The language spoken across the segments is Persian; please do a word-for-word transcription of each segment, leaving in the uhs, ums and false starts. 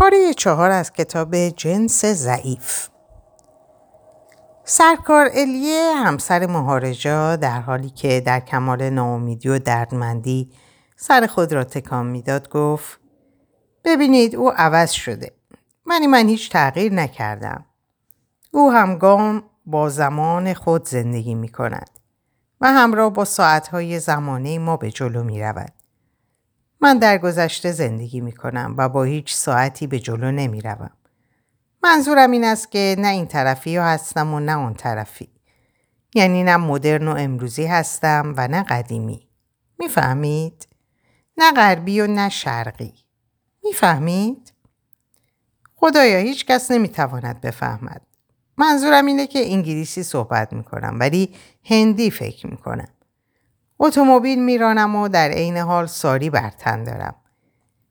پاره چهار از کتاب جنس ضعیف. سرکار الیه همسر مهارجا در حالی که در کمال ناامیدی و دردمندی سر خود را تکان می‌داد گفت: ببینید او عوض شده. منی من هیچ تغییر نکردم. او همگام با زمان خود زندگی می کند و همراه با ساعتهای زمانه ما به جلو می رود. من در گذشته زندگی می کنم و با هیچ ساعتی به جلو نمی روم. منظورم این است که نه این طرفی هستم و نه اون طرفی. یعنی نه مدرن و امروزی هستم و نه قدیمی. می فهمید؟ نه غربی و نه شرقی. می فهمید؟ خدایا هیچ کس نمی تواند بفهمد. منظورم اینه که انگلیسی صحبت می کنم ولی هندی فکر می کنم. اتومبیل می رانم و در عین حال ساری بر تن دارم.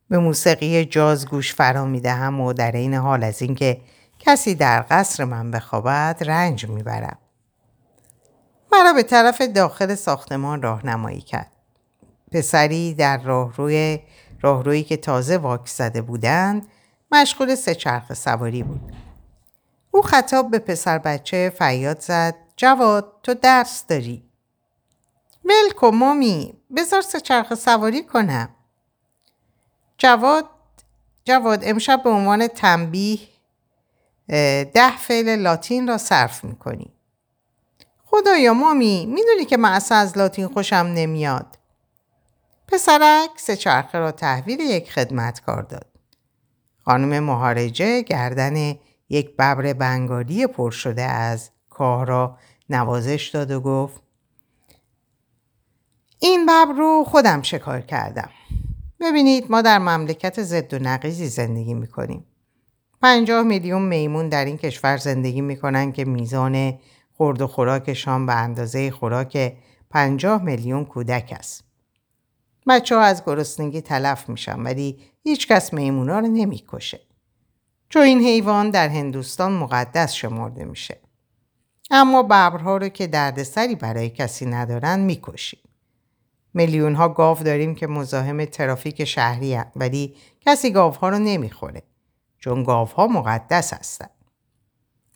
به موسیقی جاز گوش فرا می دهم و در عین حال از اینکه کسی در قصر من بخوابد رنج می برم. مرا به طرف داخل ساختمان راهنمایی کرد. پسری در راهروی راهرویی که تازه واکس زده بودند مشغول سه چرخ سواری بود. او خطاب به پسر بچه فریاد زد: جواد تو درس داری؟ ولکو مامی، بذار سه چرخ سواری کنم. جواد جواد امشب به عنوان تنبیه ده فعل لاتین را صرف میکنی. خدایا مامی، میدونی که من اصلا از لاتین خوشم نمیاد. پسرک سه چرخه را تحویل یک خدمتکار داد. خانم مهارجه گردن یک ببر بنگالی پر شده از کاه را نوازش داد و گفت: این ببر رو خودم شکار کردم. ببینید ما در مملکت ضد و نقیضی زندگی میکنیم. پنجاه میلیون میمون در این کشور زندگی میکنن که میزان خورد و خوراکشان به اندازه خوراک پنجاه میلیون کودک است. بچه ها از گرسنگی تلف میشن ولی هیچ کس میمونا رو نمیکشه. چون این حیوان در هندوستان مقدس شمرده میشه. اما ببرها رو که دردسری برای کسی ندارن میکشیم. میلیون ها گاو داریم که مزاحم ترافیک شهری هستند ولی کسی گاو ها رو نمیخوره چون گاو ها مقدس هستند.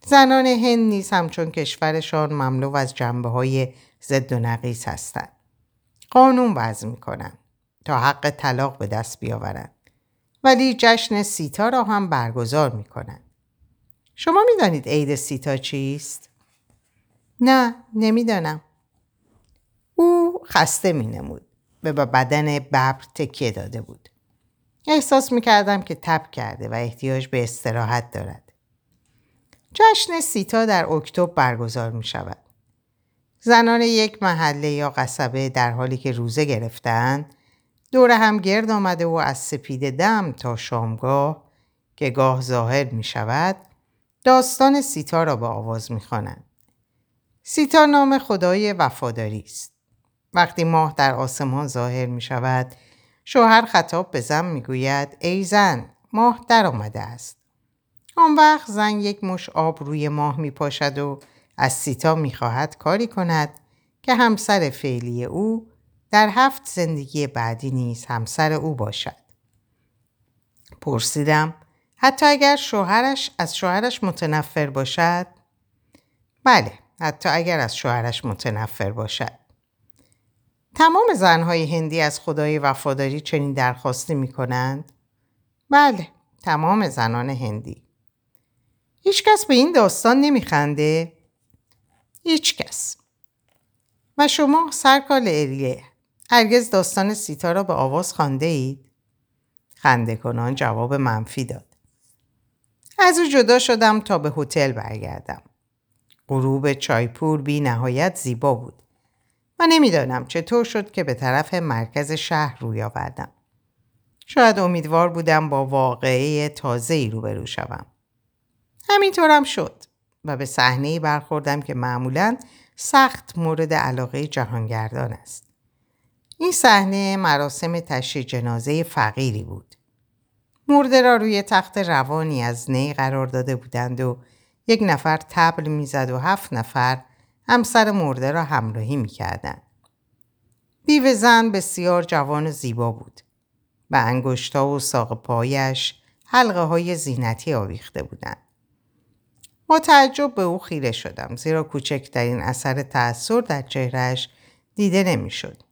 زنان هند نیز همچون کشورشان مملو از جنبه های ضد و نقیص هستند. قانون وضع میکنن تا حق طلاق به دست بیاورن ولی جشن سیتا را هم برگزار میکنن. شما میدانید عید سیتا چیست؟ نه نمیدانم. او خسته می نمود. به بدن ببر تکیه داده بود. احساس می کردم که تب کرده و احتیاج به استراحت دارد. جشن سیتا در اکتبر برگزار می شود. زنان یک محله یا قصبه در حالی که روزه گرفتن دور هم گرد آمده و از سپید دم تا شامگاه که گاه ظاهر می شود داستان سیتا را با آواز می خوانند. سیتا نام خدای وفاداری است. وقتی ماه در آسمان ظاهر می شود، شوهر خطاب به زن می گوید: ای زن، ماه در آمده است. آن وقت زن یک مش آب روی ماه می پاشد و از سیتا می خواهد کاری کند که همسر فعلی او در هفت زندگی بعدی نیز همسر او باشد. پرسیدم: حتی اگر شوهرش از شوهرش متنفر باشد؟ بله، حتی اگر از شوهرش متنفر باشد. تمام زنهای هندی از خدای وفاداری چنین درخواستی می کنند؟ بله، تمام زنان هندی. هیچ کس به این داستان نمی خنده؟ هیچ کس. و شما سرکار الیه، هرگز داستان سیتا را به آواز خوانده اید؟ خنده کنان جواب منفی داد. از او جدا شدم تا به هتل برگردم. غروب چایپور بی نهایت زیبا بود. من نمیدانم چطور شد که به طرف مرکز شهر روی آوردم. شاید امیدوار بودم با واقعه تازه‌ای روبرو شوم. همینطورم شد و به صحنه‌ای برخوردم که معمولاً سخت مورد علاقه جهانگردان است. این صحنه مراسم تشییع جنازه فقیری بود. مرده را روی تخت روانی از نی قرار داده بودند و یک نفر طبل میزد و هفت نفر همسر مرده را همراهی میکردند. دیو زن بسیار جوان و زیبا بود. به انگشت‌ها و ساق پایش حلقه های زینتی آویخته بودند. با تعجب به او خیره شدم، زیرا کوچکترین اثر تأثیر در چهرهش دیده نمی شد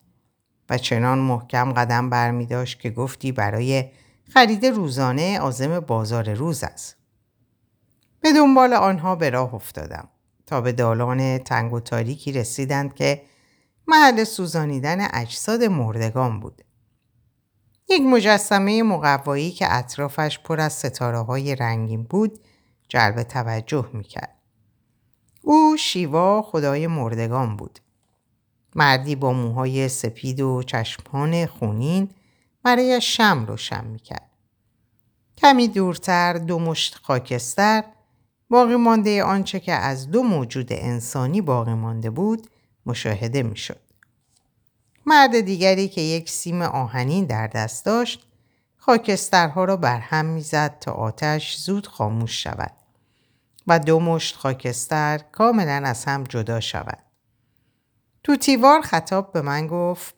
و چنان محکم قدم برمی داشت که گفتی برای خرید روزانه عازم بازار روز است. به دنبال آنها به راه افتادم تا به دالان تنگ و تاریکی رسیدند که محل سوزانیدن اجساد مردگان بود. یک مجسمه مقوایی که اطرافش پر از ستاره‌های رنگین بود جلب توجه میکرد. او شیوا، خدای مردگان بود. مردی با موهای سپید و چشمان خونین برای شم روشن میکرد. کمی دورتر دو مشت خاکستر باقی مانده آنچه که از دو موجود انسانی باقی مانده بود مشاهده میشد. مرد دیگری که یک سیم آهنین در دست داشت خاکسترها را برهم میزد تا آتش زود خاموش شود و دو مشت خاکستر کاملا از هم جدا شود. توتیوار خطاب به من گفت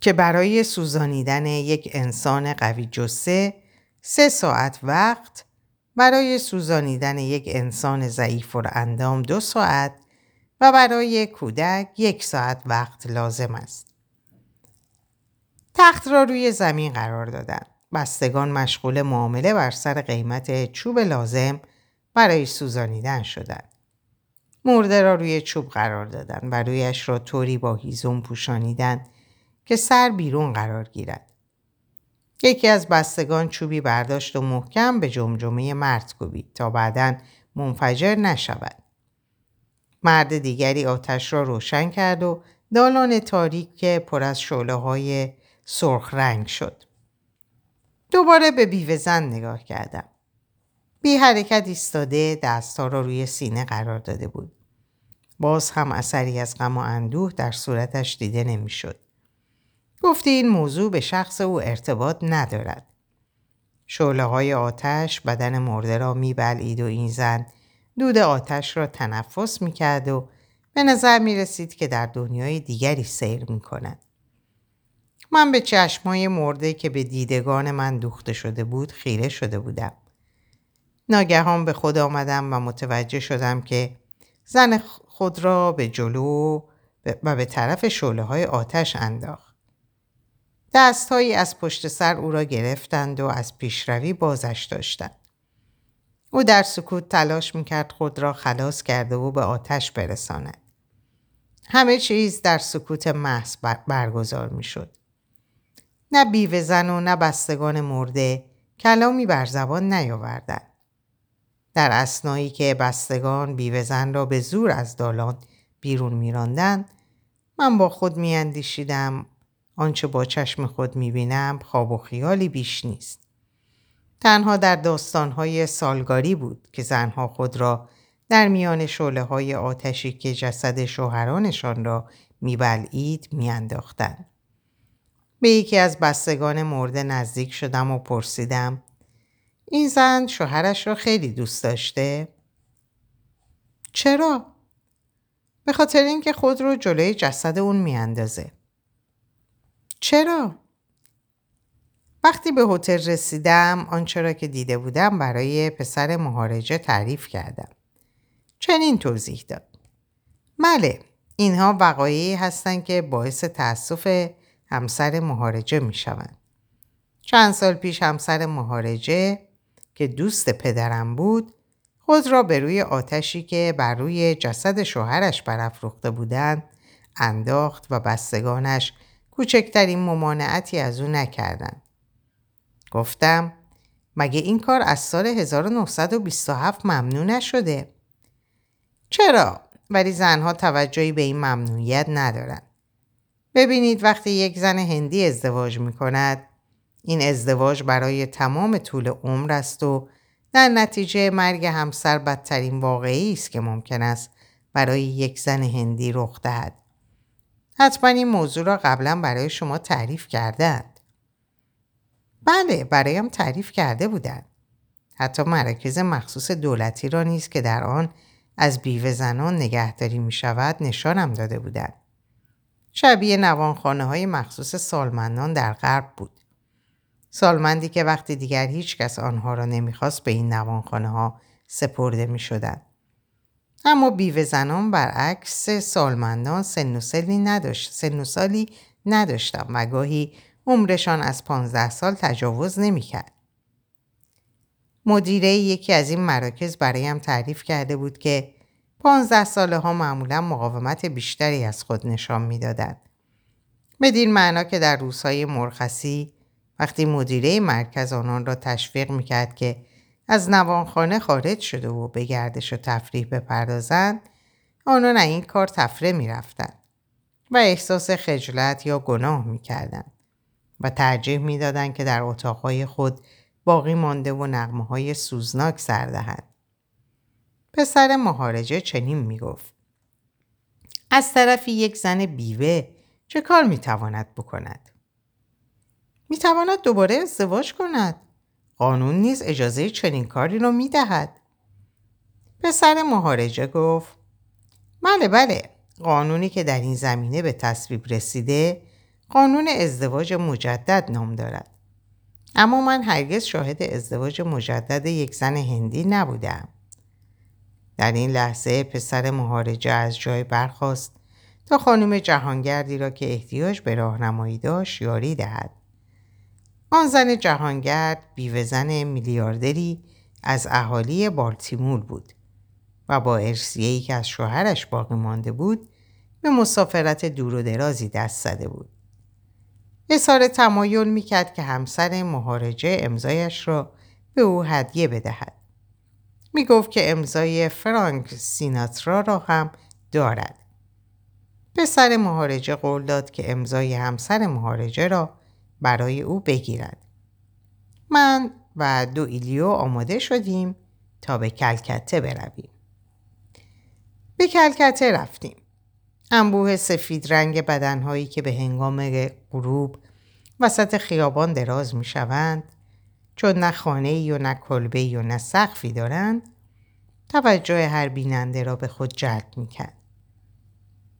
که برای سوزانیدن یک انسان قوی جثه سه ساعت وقت، برای سوزانیدن یک انسان ضعیف الاندام دو ساعت و برای کودک یک ساعت وقت لازم است. تخت را روی زمین قرار دادند. بستگان مشغول معامله بر سر قیمت چوب لازم برای سوزانیدن شدند. مرده را روی چوب قرار دادند و رویش را طوری با هیزم پوشانیدند که سر بیرون قرار گیرد. یکی از بستگان چوبی برداشت و محکم به جمجمه مرد کوبید تا بعداً منفجر نشود. مرد دیگری آتش را روشن کرد و دالان تاریک که پر از شعله‌های سرخ رنگ شد. دوباره به بیوه زن نگاه کردم. بی حرکت ایستاده، دست‌ها را روی سینه قرار داده بود. باز هم اثری از غم و اندوه در صورتش دیده نمی‌شد. گفتی این موضوع به شخص او ارتباط ندارد. شعله‌های آتش بدن مرده را می‌بلعید و این زن دود آتش را تنفس می‌کرد و به نظر می‌رسید که در دنیای دیگری سیر می‌کند. من به چشمای مرده که به دیدگان من دوخته شده بود خیره شده بودم. ناگهان به خود آمدم و متوجه شدم که زن خود را به جلو و به طرف شعله‌های آتش انداخت. دستهایی از پشت سر او را گرفتند و از پیشروی بازش داشتند. او در سکوت تلاش میکرد خود را خلاص کرده و به آتش برساند. همه چیز در سکوت محض برگزار میشد. نه بیوه زن و نه بستگان مرده کلامی بر زبان نیاوردند. در اثنایی که بستگان بیوه زن را به زور از دالان بیرون می‌راندند، من با خود می‌اندیشیدم آنچه با چشم خود می‌بینم خواب و خیالی بیش نیست. تنها در داستان‌های سالگاری بود که زنها خود را در میان شعله‌های آتشی که جسد شوهرانشان را می‌بلعید می‌انداختند. به یکی از بستگان مرده نزدیک شدم و پرسیدم این زن شوهرش را خیلی دوست داشته؟ چرا؟ به خاطر اینکه خود را جلوی جسد اون می‌اندازه. چرا؟ وقتی به هتل رسیدم آنچه را که دیده بودم برای پسر مهاراجه تعریف کردم. چنین توضیح داد: بله، اینها وقایعی هستند که باعث تأسف همسر مهاراجه می شوند. چند سال پیش همسر مهاراجه که دوست پدرم بود خود را به روی آتشی که بر روی جسد شوهرش برافروخته بودند انداخت و بستگانش کوچکترین ممانعتی از او نکردند. گفتم مگه این کار از سال هزار و نهصد و بیست و هفت ممنوع نشده؟ چرا؟ ولی زنها توجهی به این ممنوعیت ندارن. ببینید وقتی یک زن هندی ازدواج می کند این ازدواج برای تمام طول عمر است و در نتیجه مرگ همسر بدترین واقعی است که ممکن است برای یک زن هندی رخ دهد. حتما این موضوع را قبلا برای شما تعریف کردند. بله، برایم تعریف کرده بودند. حتی مراکز مخصوص دولتی را نیز که در آن از بیوه زنان نگهداری می شود نشانم داده بودند. شبیه نوانخانه های مخصوص سالمندان در غرب بود. سالمندی که وقتی دیگر هیچ کس آنها را نمیخواست به این نوانخانه ها سپرده می شدن. اما بیوه زنان برعکس سالمندان سن و سالی نداشت. سن و سالی نداشتم و گاهی عمرشان از پانزده سال تجاوز نمی کرد. مدیره یکی از این مراکز برایم تعریف کرده بود که پانزده ساله ها معمولا مقاومت بیشتری از خود نشان می دادن. بدین معنا که در روزهای مرخصی وقتی مدیره مرکز آنان را تشویق می کرد که از نوانخانه خارج شده و به گردش و تفریح بپردازند، آنان این کار تفره می رفتن و احساس خجلت یا گناه می کردن و ترجیح می دادن که در اتاقهای خود باقی مانده و نغمه های سوزناک سر دهند. پسر مهارجه چنین می گفت: از طرفی یک زن بیوه چه کار می تواند بکند؟ می تواند دوباره ازدواج کند. قانون نیز اجازه چنین کاری رو می دهد. پسر مهارجه گفت: بله بله، قانونی که در این زمینه به تصویب رسیده قانون ازدواج مجدد نام دارد. اما من هرگز شاهد ازدواج مجدد یک زن هندی نبودم. در این لحظه پسر مهارجه از جای برخاست تا خانم جهانگردی را که احتیاج به راهنمایی داشت یاری دهد. آن زن جهانگرد بیوه زن میلیاردری از اهالی بالتیمور بود و با ارثیه‌ای که از شوهرش باقی مانده بود به مسافرت دور و درازی دست زده بود. اصرار تمایل میکرد که همسر مهارجه امضایش را به او هدیه بدهد. میگفت که امضای فرانک سیناترا را هم دارد. پسر مهارجه قول داد که امضای همسر مهارجه را برای او بگیرد. من و دو ایلیو آماده شدیم تا به کلکته برویم. به کلکته رفتیم. انبوه سفید رنگ بدنهایی که به هنگام غروب وسط خیابان دراز می شوند، چون نه خانه‌ای و نه کلبه‌ای و نه سقفی دارند، توجه هر بیننده را به خود جلب می کرد.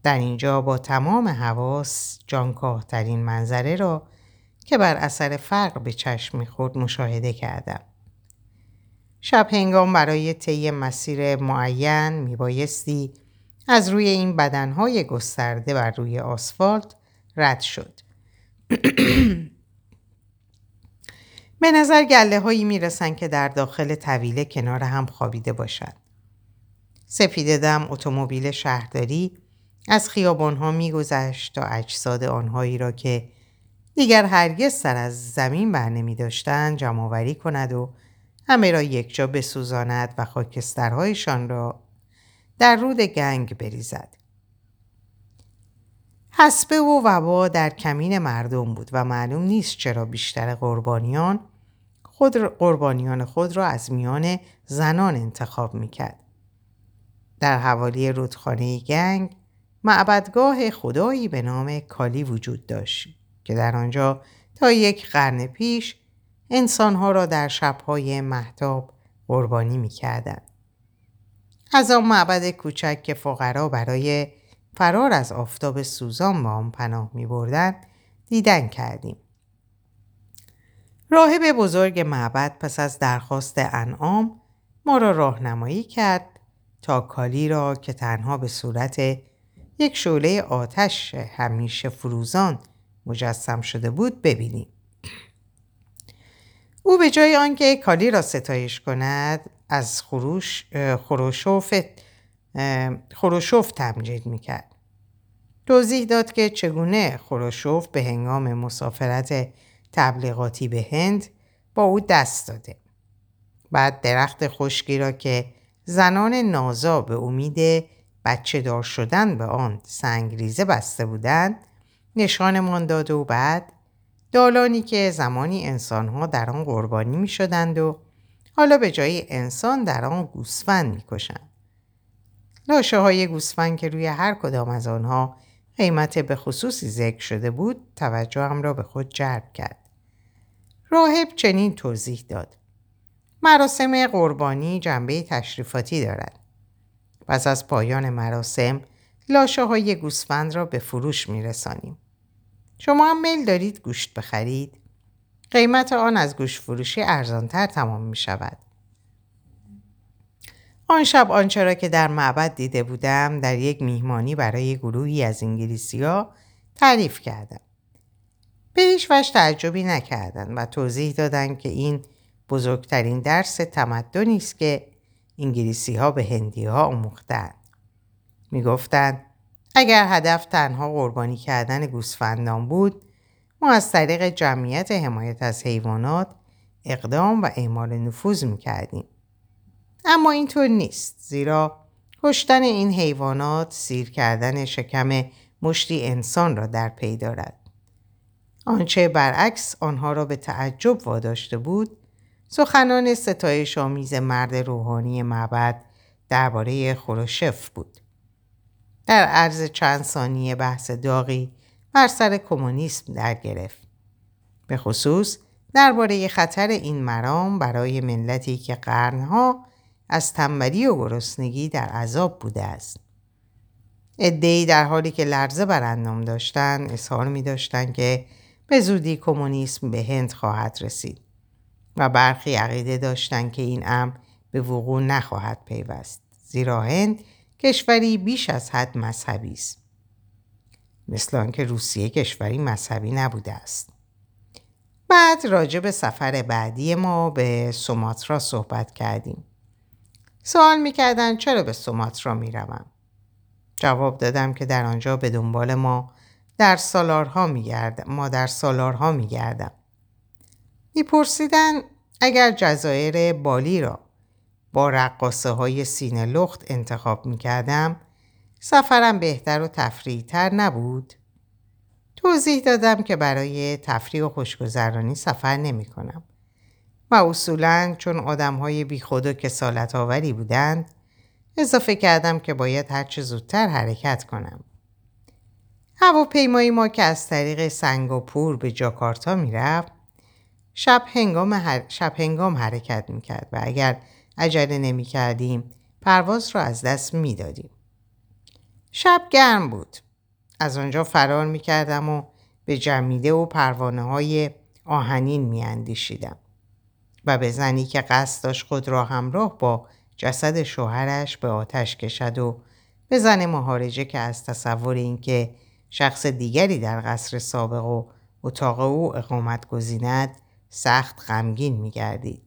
در اینجا با تمام حواس جانکاه ترین منظره را که بر اثر فرق به چشم می‌خورد مشاهده کردم. شب هنگام برای طی مسیر معین میبایستی از روی این بدنهای گسترده بر روی آسفالت رد شد. به نظر گله هایی میرسن که در داخل طویله کنار هم خوابیده باشند. سپیده دم اتومبیل شهرداری از خیابانها میگذشت تا اجساد آنهایی را که دیگر هرگز سر از زمین برنمی داشتن جمع‌آوری کند و همه را یک جا بسوزاند و خاکسترهایشان را در رود گنگ بریزد. حسبه و وبا در کمین مردم بود و معلوم نیست چرا بیشتر قربانیان خود را قربانیان خود را از میان زنان انتخاب میکرد. در حوالی رودخانه گنگ معبدگاه خدایی به نام کالی وجود داشت که در آنجا تا یک قرن پیش انسانها را در شبهای مهتاب قربانی می‌کردند. از آن معبد کوچک که فقرا برای فرار از آفتاب سوزان به آن پناه می‌بردند دیدن کردیم. راهب بزرگ معبد پس از درخواست انعام ما را راهنمایی کرد تا کالی را که تنها به صورت یک شعله آتش همیشه فروزان مجسم شده بود ببینیم. او به جای آنکه کالی را ستایش کند از خروش خروشوف خروشوف تمجید میکرد. توضیح داد که چگونه خروشوف به هنگام مسافرت تبلیغاتی به هند با او دست داده. بعد درخت خشکی را که زنان نازا به امید بچه دار شدن به آن سنگریزه بسته بودند نشانمان داد و بعد دالانی که زمانی انسانها در آن قربانی می شدند و حالا به جای انسان در آن گوسفند می کشند. لاشه های گوسفند که روی هر کدام از آنها قیمت به خصوصی ذکر شده بود توجهم را به خود جلب کرد. راهب چنین توضیح داد: مراسم قربانی جنبه تشریفاتی دارد. پس از پایان مراسم لاشه های گوسفند را به فروش می رسانیم. شما هم میل دارید گوشت بخرید؟ قیمت آن از گوش فروشی ارزان‌تر تمام می شود. آن شب آنچه را که در معبد دیده بودم در یک میهمانی برای گروهی از انگلیسی‌ها تعریف کردم. به هیچ وجه تعجبی نکردند و توضیح دادند که این بزرگترین درس تمدنی است که انگلیسی‌ها به هندی‌ها آموختند. می‌گفتند اگر هدف تنها قربانی کردن گوسفندان بود، ما از طریق جمعیت حمایت از حیوانات اقدام و اعمال نفوذ می‌کردیم. اما اینطور نیست، زیرا کشتن این حیوانات سیر کردن شکم مشتی انسان را در پی دارد. آنچه برعکس آنها را به تعجب واداشته بود، سخنان ستایش‌آمیز مرد روحانی معبد درباره خروشف بود. در عرض چند ثانیه بحث داغی بر سر کمونیسم در گرفت. به خصوص درباره خطر این مرام برای ملتی که قرنها از تنبلی و گرسنگی در عذاب بوده است. عده‌ای در حالی که لرزه بر اندام داشتند اظهار می‌داشتند که به زودی کمونیسم به هند خواهد رسید و برخی عقیده داشتند که این امر به وقوع نخواهد پیوست، زیرا هند کشوری بیش از حد مذهبی است، مثل آنکه روسیه کشوری مذهبی نبوده است. بعد راجع به سفر بعدی ما به سوماترا صحبت کردیم. سوال می‌کردند چرا به سوماترا می‌روم. جواب دادم که در آنجا به دنبال ما در سالارها می‌گردم. ما در سالارها می‌گردم. می‌پرسیدند اگر جزایر بالی را با رقاصه‌های سینه لخت انتخاب می‌کردم، سفرم بهتر و تفریحی‌تر نبود؟ توضیح دادم که برای تفریح و خوشگذرانی سفر نمی‌کنم و اصولاً چون آدم‌های بیخود و کسالت‌آوری بودند، اضافه کردم که باید هرچه زودتر حرکت کنم. هواپیمای ما که از طریق سنگاپور به جاکارتا می‌رفت، شب هنگام هر... شب هنگام حرکت می‌کرد و اگر عجله نمی‌کردیم، پرواز را از دست می‌دادیم. شب گرم بود. از آنجا فرار می‌کردم و به جمیده و پروانه‌های آهنین می‌اندیشیدم و به زنی که قصد داشت خود را همراه با جسد شوهرش به آتش کشد و به زن مهارجه که از تصور اینکه شخص دیگری در قصر سابق و اتاق او اقامت گزیند سخت غمگین می‌گردید.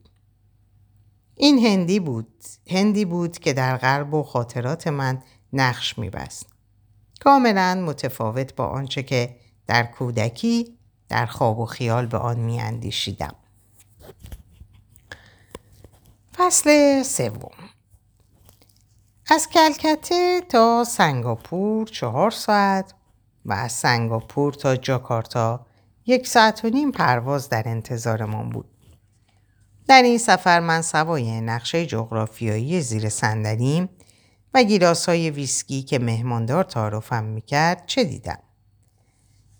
این هندی بود، هندی بود که در غرب و خاطرات من نقش می‌بست. کاملاً متفاوت با آنچه که در کودکی در خواب و خیال به آن می‌اندیشیدم. فصل سوم. از کلکته تا سنگاپور چهار ساعت و از سنگاپور تا جاکارتا یک ساعت و نیم پرواز در انتظارمان بود. در این سفر من سوای نقشه جغرافیایی زیر صندلیم و گیلاس‌های ویسکی که مهماندار تعارفم میکرد چه دیدم.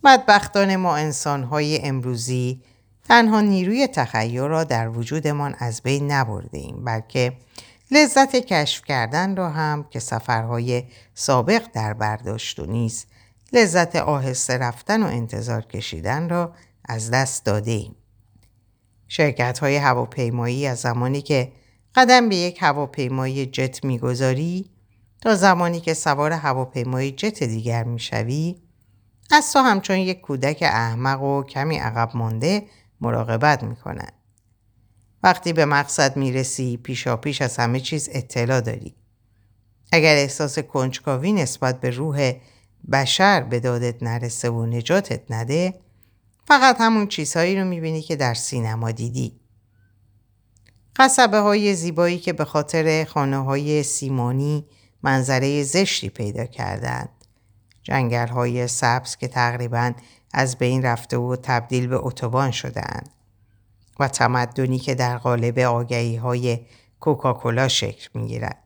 بدبختانه ما انسان‌های امروزی تنها نیروی تخیل را در وجودمان از بین نبردیم، بلکه لذت کشف کردن را هم که سفرهای سابق در بر داشت و نیز لذت آهسته رفتن و انتظار کشیدن را از دست دادیم. شرکت‌های هواپیمایی از زمانی که قدم به یک هواپیمای جت می‌گذاری تا زمانی که سوار هواپیمای جت دیگر می‌شوی، از تو همچون یک کودک احمق و کمی عقب مانده مراقبت میکنن. وقتی به مقصد میرسی پیشا پیش از همه چیز اطلاع داری. اگر احساس کنجکاوی نسبت به روح بشر به دادت نرسه و نجاتت نده، فقط همون چیزهایی رو میبینی که در سینما دیدی. قصبه های زیبایی که به خاطر خانه های سیمانی منظره زشتی پیدا کردند، جنگل های سبز که تقریباً از بین رفته و تبدیل به اتوبان شدند و تمدنی که در قالب آگهی های کوکاکولا شکل می گیرد.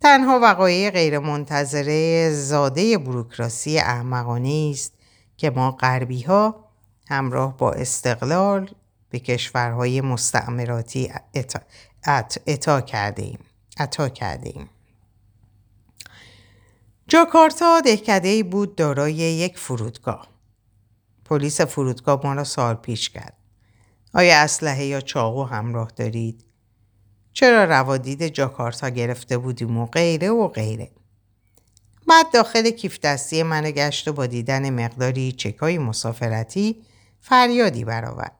تنها وقایع غیرمنتظره زاده بوروکراسی احمقانه است که ما غربی ها همراه با استقلال به کشورهای مستعمراتی اتا, اتا, اتا کرده ایم. اتا کرده ایم. جاکارتا دهکده‌ای بود دارای یک فرودگاه. پلیس فرودگاه ما را سالپیچ کرد. آیا اسلحه یا چاقو همراه دارید؟ چرا روادید جاکارتا گرفته بودیم و غیره و غیره. بعد داخل کیف دستی من گشت و با دیدن مقداری چکای مسافرتی فریادی برآورد.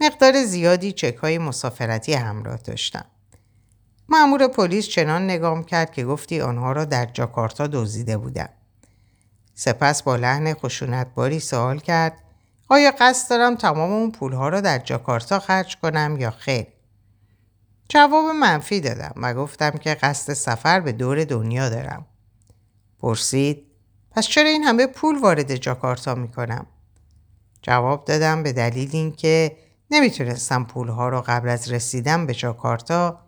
مقدار زیادی چکای مسافرتی همراه داشتم. مأمور پلیس چنان نگام کرد که گفتی آنها را در جاکارتا دزدیده بودم. سپس با لحن خشونتباری سوال کرد آیا قصد دارم تمام اون پولها را در جاکارتا خرج کنم یا خیر؟ جواب منفی دادم و گفتم که قصد سفر به دور دنیا دارم. پرسید پس چرا این همه پول وارد جاکارتا می کنم؟ جواب دادم به دلیل اینکه نمیتونستم پولها را قبل از رسیدن به جاکارتا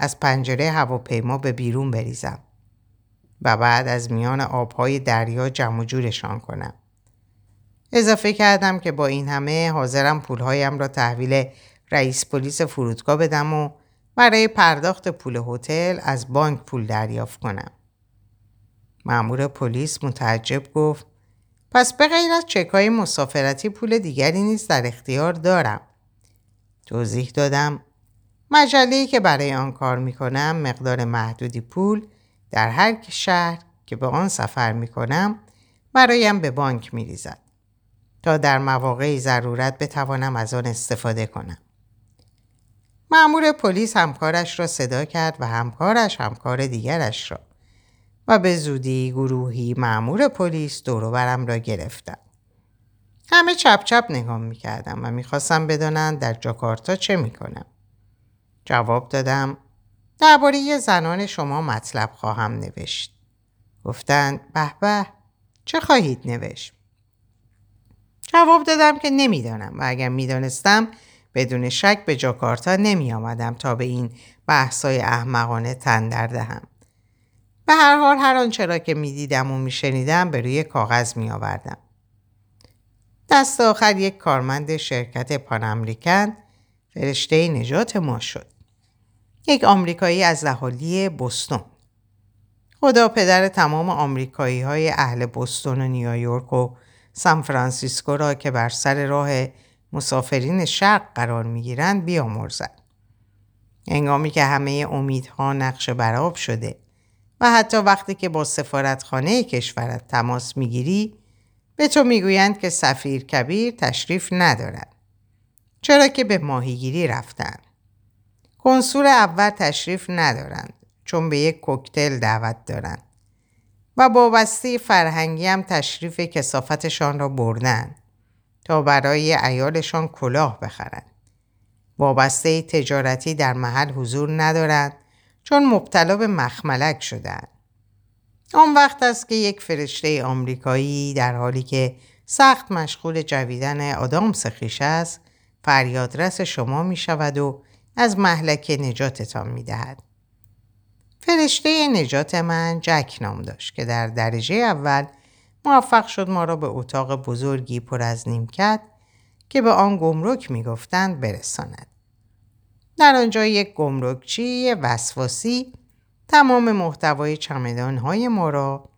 از پنجره هواپیما به بیرون بریزم و بعد از میان آبهای دریا جمع جورشان کنم. اضافه کردم که با این همه حاضرم پولهایم را تحویل رئیس پلیس فرودگاه بدم و برای پرداخت پول هتل از بانک پول دریافت کنم. مأمور پلیس متعجب گفت پس به غیر از چک‌های مسافرتی پول دیگری نیز در اختیار دارم. توضیح دادم مجله‌ای که برای آن کار می‌کنم مقدار محدودی پول در هر شهر که به آن سفر می‌کنم برایم به بانک می‌ریزد تا در مواقع ضرورت بتوانم از آن استفاده کنم. مأمور پلیس همکارش را صدا کرد و همکارش همکار دیگرش را و به زودی گروهی مأمور پلیس دور و برم را گرفتند. همه چپ چپ نگام می‌کردم و می‌خواستم بدانند در جاکارتا چه می‌کنم. جواب دادم درباره زنان شما مطلب خواهم نوشت. گفتند به به چه خواهید نوشت؟ جواب دادم که نمی‌دانم و اگر می‌دانستم بدون شک به جاکارتا نمی آمدم تا به این بحثای احمقانه تن در دهم. به هر حال هر آنچه را که می دیدم و می شنیدم به روی کاغذ می آوردم. دست آخر یک کارمند شرکت پان امریکن فرشته نجات ما شد. یک آمریکایی از اهالی بوستون. خدا پدر تمام آمریکایی های اهل بوستون و نیویورک و سان فرانسیسکو را که بر سر راه مسافرین شرق قرار میگیرند بیامرزد. هنگامی که همه امیدها نقش بر آب شده و حتی وقتی که با سفارتخانه کشورت تماس میگیری به تو میگویند که سفیر کبیر تشریف ندارد چرا که به ماهیگیری رفتن. کنسول اول تشریف ندارند چون به یک کوکتل دعوت دارند و وابسته فرهنگی هم تشریف کثافتشان را بردند تا برای عیالشان کلاه بخرند. وابسته تجارتی در محل حضور ندارند چون مبتلا به مخملک شدند. آن وقت است که یک فرشته آمریکایی در حالی که سخت مشغول جویدن آدامس خویش است فریادرس شما می شود و از مهلک نجاتتان می دهد. فرشته نجات من جک نام داشت که در درجه اول موفق شد ما را به اتاق بزرگی پر از نیمکت که به آن گمرک میگفتند برساند. در آنجا یک گمرکچی وسواسی تمام محتوای چمدان‌های ما را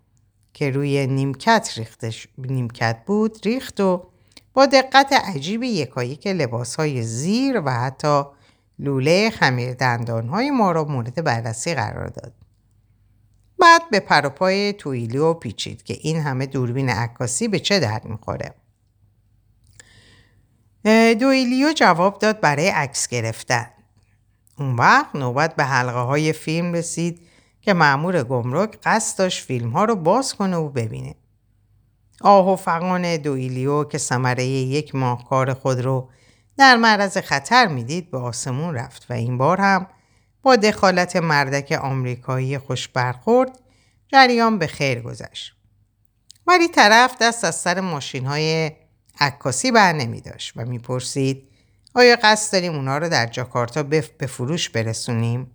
که روی نیمکت ریختش نیمکت بود ریخت و با دقت عجیبی یکایک لباس‌های زیر و حتی لوله خمیردندان‌های ما را مورد بررسی قرار داد. بعد به پروپای تویلیو پیچید که این همه دوربین عکاسی به چه درد می‌خوره. تویلیو جواب داد برای عکس گرفتن. اون وقت نوبت به حلقه های فیلم رسید که مأمور گمرک قصد داشت فیلم ها رو باز کنه و ببینه. آه و فغان تویلیو که ثمره یک ماه کار خود رو در معرض خطر میدید به آسمون رفت و این بار هم با دخالت مردک آمریکایی خوش برخورد جریان به خیر گذشت. ولی طرف دست از سر ماشین‌های عکاسی بر نمی‌داشت و می‌پرسید آیا قصد داریم اونا رو در جاکارتا به فروش برسونیم؟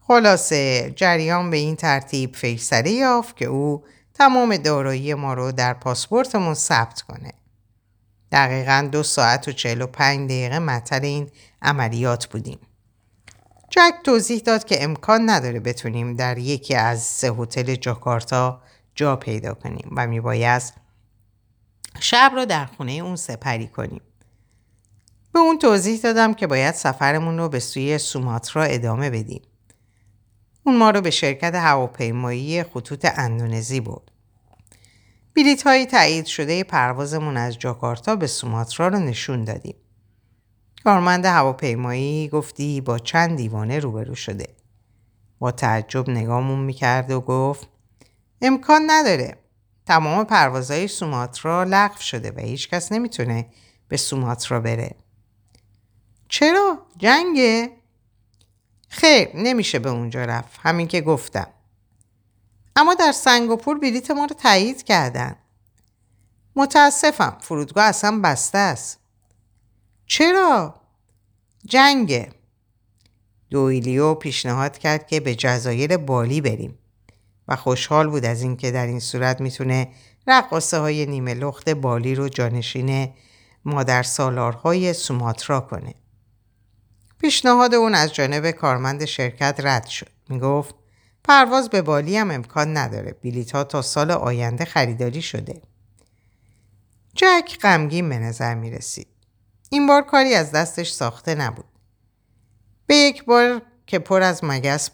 خلاصه جریان به این ترتیب فیصله یافت که او تمام دارایی ما رو در پاسپورتمون ثبت کنه. دقیقاً دو ساعت و چهل و پنج دقیقه معطل این عملیات بودیم. جک توضیح داد که امکان نداره بتونیم در یکی از سه هتل جاکارتا جا پیدا کنیم و میبایست شب رو در خونه اون سپری کنیم. به اون توضیح دادم که باید سفرمون رو به سوی سوماترا ادامه بدیم. اون ما رو به شرکت هواپیمایی خطوط اندونزی برد. بلیط‌های تایید شده پروازمون از جاکارتا به سوماترا رو نشون دادیم. کارمند هواپیمایی گفتی با چند دیوانه روبرو شده. با تعجب نگامون میکرد و گفت امکان نداره. تمام پروازهای سوماترا لغو شده و هیچ کس نمیتونه به سوماترا بره. چرا؟ جنگه؟ خیر، نمیشه به اونجا رفت. همین که گفتم. اما در سنگاپور بلیط ما رو تایید کردن. متاسفم، فرودگاه اصلا بسته است. چرا؟ جنگه. دویلیو پیشنهاد کرد که به جزایر بالی بریم و خوشحال بود از این که در این صورت میتونه رقاصه های نیمه لخت بالی رو جانشین مادر سالارهای سوماترا کنه. پیشنهاد اون از جانب کارمند شرکت رد شد. میگفت پرواز به بالی هم امکان نداره. بلیط‌ها تا سال آینده خریداری شده. جک غمگین به نظر می رسید. این بار کاری از دستش ساخته نبود. به یک بار که پر از مگس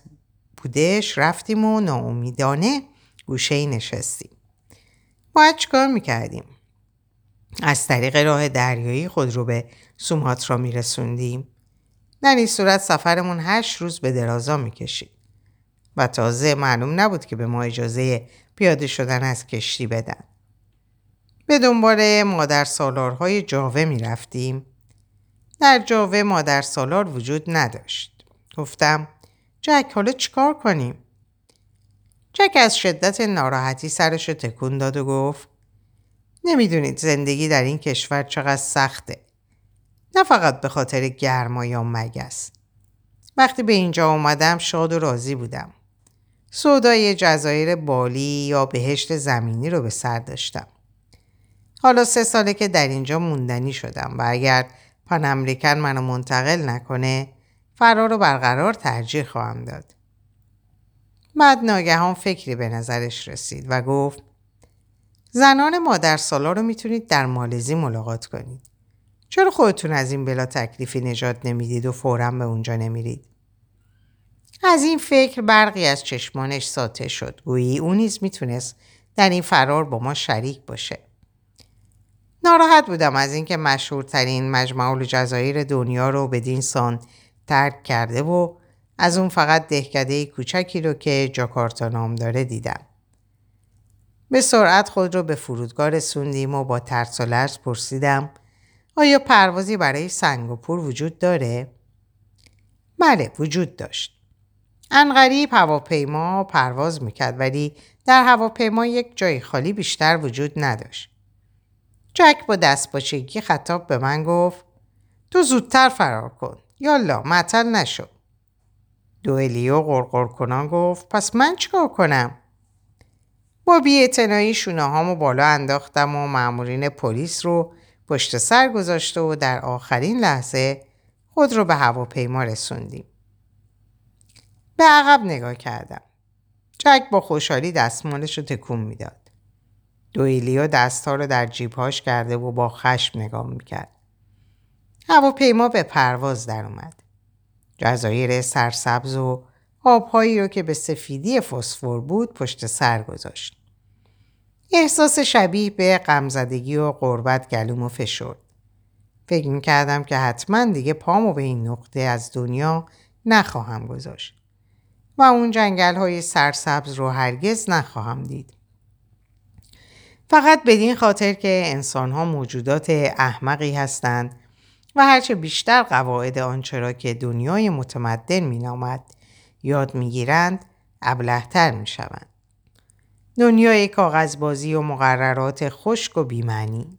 بودش رفتیم و ناامیدانه گوشه‌ای نشستیم. باید چیکار می‌کردیم؟ از طریق راه دریایی خود رو به سوماترا می‌رسوندیم. در این صورت سفرمون هشت روز به درازا می‌کشید و تازه معلوم نبود که به ما اجازه پیاده شدن از کشتی بدن. به دنبال مادر سالارهای جاوه می‌رفتیم. در جاوه مادر سالار وجود نداشت. گفتم جک حالا چیکار کنیم؟ جک از شدت ناراحتی سرش رو تکون داد و گفت نمیدونید زندگی در این کشور چقدر سخته. نه فقط به خاطر گرما یا مگس. وقتی به اینجا اومدم شاد و راضی بودم. سودای جزایر بالی یا بهشت زمینی رو به سر داشتم. حالا سه ساله که در اینجا موندنی شدم و اگر پن امریکن منو منتقل نکنه فرار رو برقرار ترجیح خواهم داد. بعد ناگهان فکری به نظرش رسید و گفت زنان مادر سالا رو میتونید در مالزی ملاقات کنید. چرا خودتون از این بلا تکلیفی نجات نمیدید و فوراً به اونجا نمیرید؟ از این فکر برقی از چشمانش ساطع شد. گویی اون نیز میتونست در این فرار با ما شریک باشه. ناراحت بودم از اینکه مشهورترین مجمع الجزایر دنیا رو بدین سان ترک کرده و از اون فقط دهکده کوچکی رو که جاکارتا نام داره دیدم. به سرعت خود رو به فرودگاه رسوندیم و با ترس و لرز پرسیدم آیا پروازی برای سنگاپور وجود داره؟ بله، وجود داشت. عنقریب هواپیما پرواز میکرد ولی در هواپیما یک جای خالی بیشتر وجود نداشت. جک با دستپاچگی خطاب به من گفت تو زودتر فرار کن. یالا معطل نشو. دوئلیو غرغر کنان گفت پس من چیکار کنم؟ با بی‌اعتنایی شونه‌هامو بالا انداختم و مامورین پلیس رو پشت سر گذاشته و در آخرین لحظه خود رو به هواپیما رسوندیم. به عقب نگاه کردم. جک با خوشحالی دستمالش رو تکون میداد. دوئلیو دست‌ها رو در جیب‌هاش کرده و با خشم نگاه میکرد. هواپیما به پرواز در اومد. جزایر سرسبز و آبهایی رو که به سفیدی فسفر بود پشت سر گذاشت. احساس شبیه به غمزدگی و غربت گلومو فشرد. فکر می‌کردم که حتما دیگه پامو به این نقطه از دنیا نخواهم گذاشت و اون جنگل‌های سرسبز رو هرگز نخواهم دید. فقط بدین خاطر که انسان‌ها موجودات احمقی هستند و هرچه بیشتر قواعد آنچه را که دنیای متمدن مینامد یاد میگیرند ابله‌تر میشوند. دنیای کاغذبازی و مقررات خشک و بی‌معنی.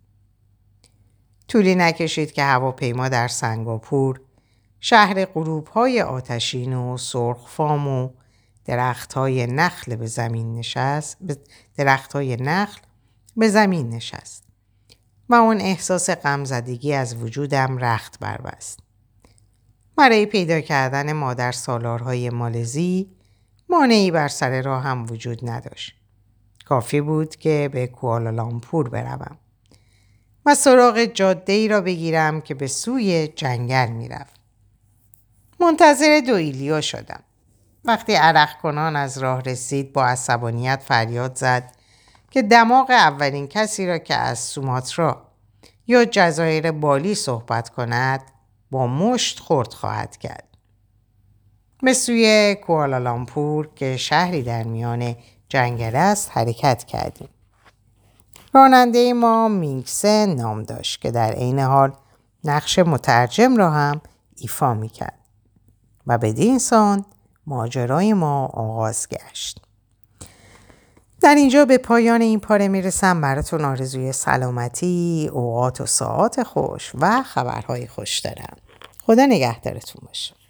طولی نکشید که هواپیما در سنگاپور، شهر غروب‌های آتشین و سرخفام و درخت‌های نخل به زمین نشست، درخت‌های نخل به زمین نشست. و اون احساس غمزدگی از وجودم رخت بربست. برای پیدا کردن مادر سالارهای مالزی مانعی بر سر راه هم وجود نداشت. کافی بود که به کوالالامپور بروم. و سراغ جاده‌ای را بگیرم که به سوی جنگل می رفت. منتظر دوئیلیا شدم. وقتی عرق کنان از راه رسید با عصبانیت فریاد زد که دماغ اولین کسی را که از سوماترا یا جزایر بالی صحبت کند با مشت خورد خواهد کرد. به سوی کوالالامپور که شهری در میان جنگل است حرکت کردیم. راننده ما مینگسه نام داشت که در عین حال نقش مترجم را هم ایفا می‌کرد و بدین سان ماجرای ما آغاز گشت. در اینجا به پایان این پاره میرسم. براتون آرزوی سلامتی، اوقات و ساعات خوش و خبرهای خوش دارم. خدا نگهدارتون باشه.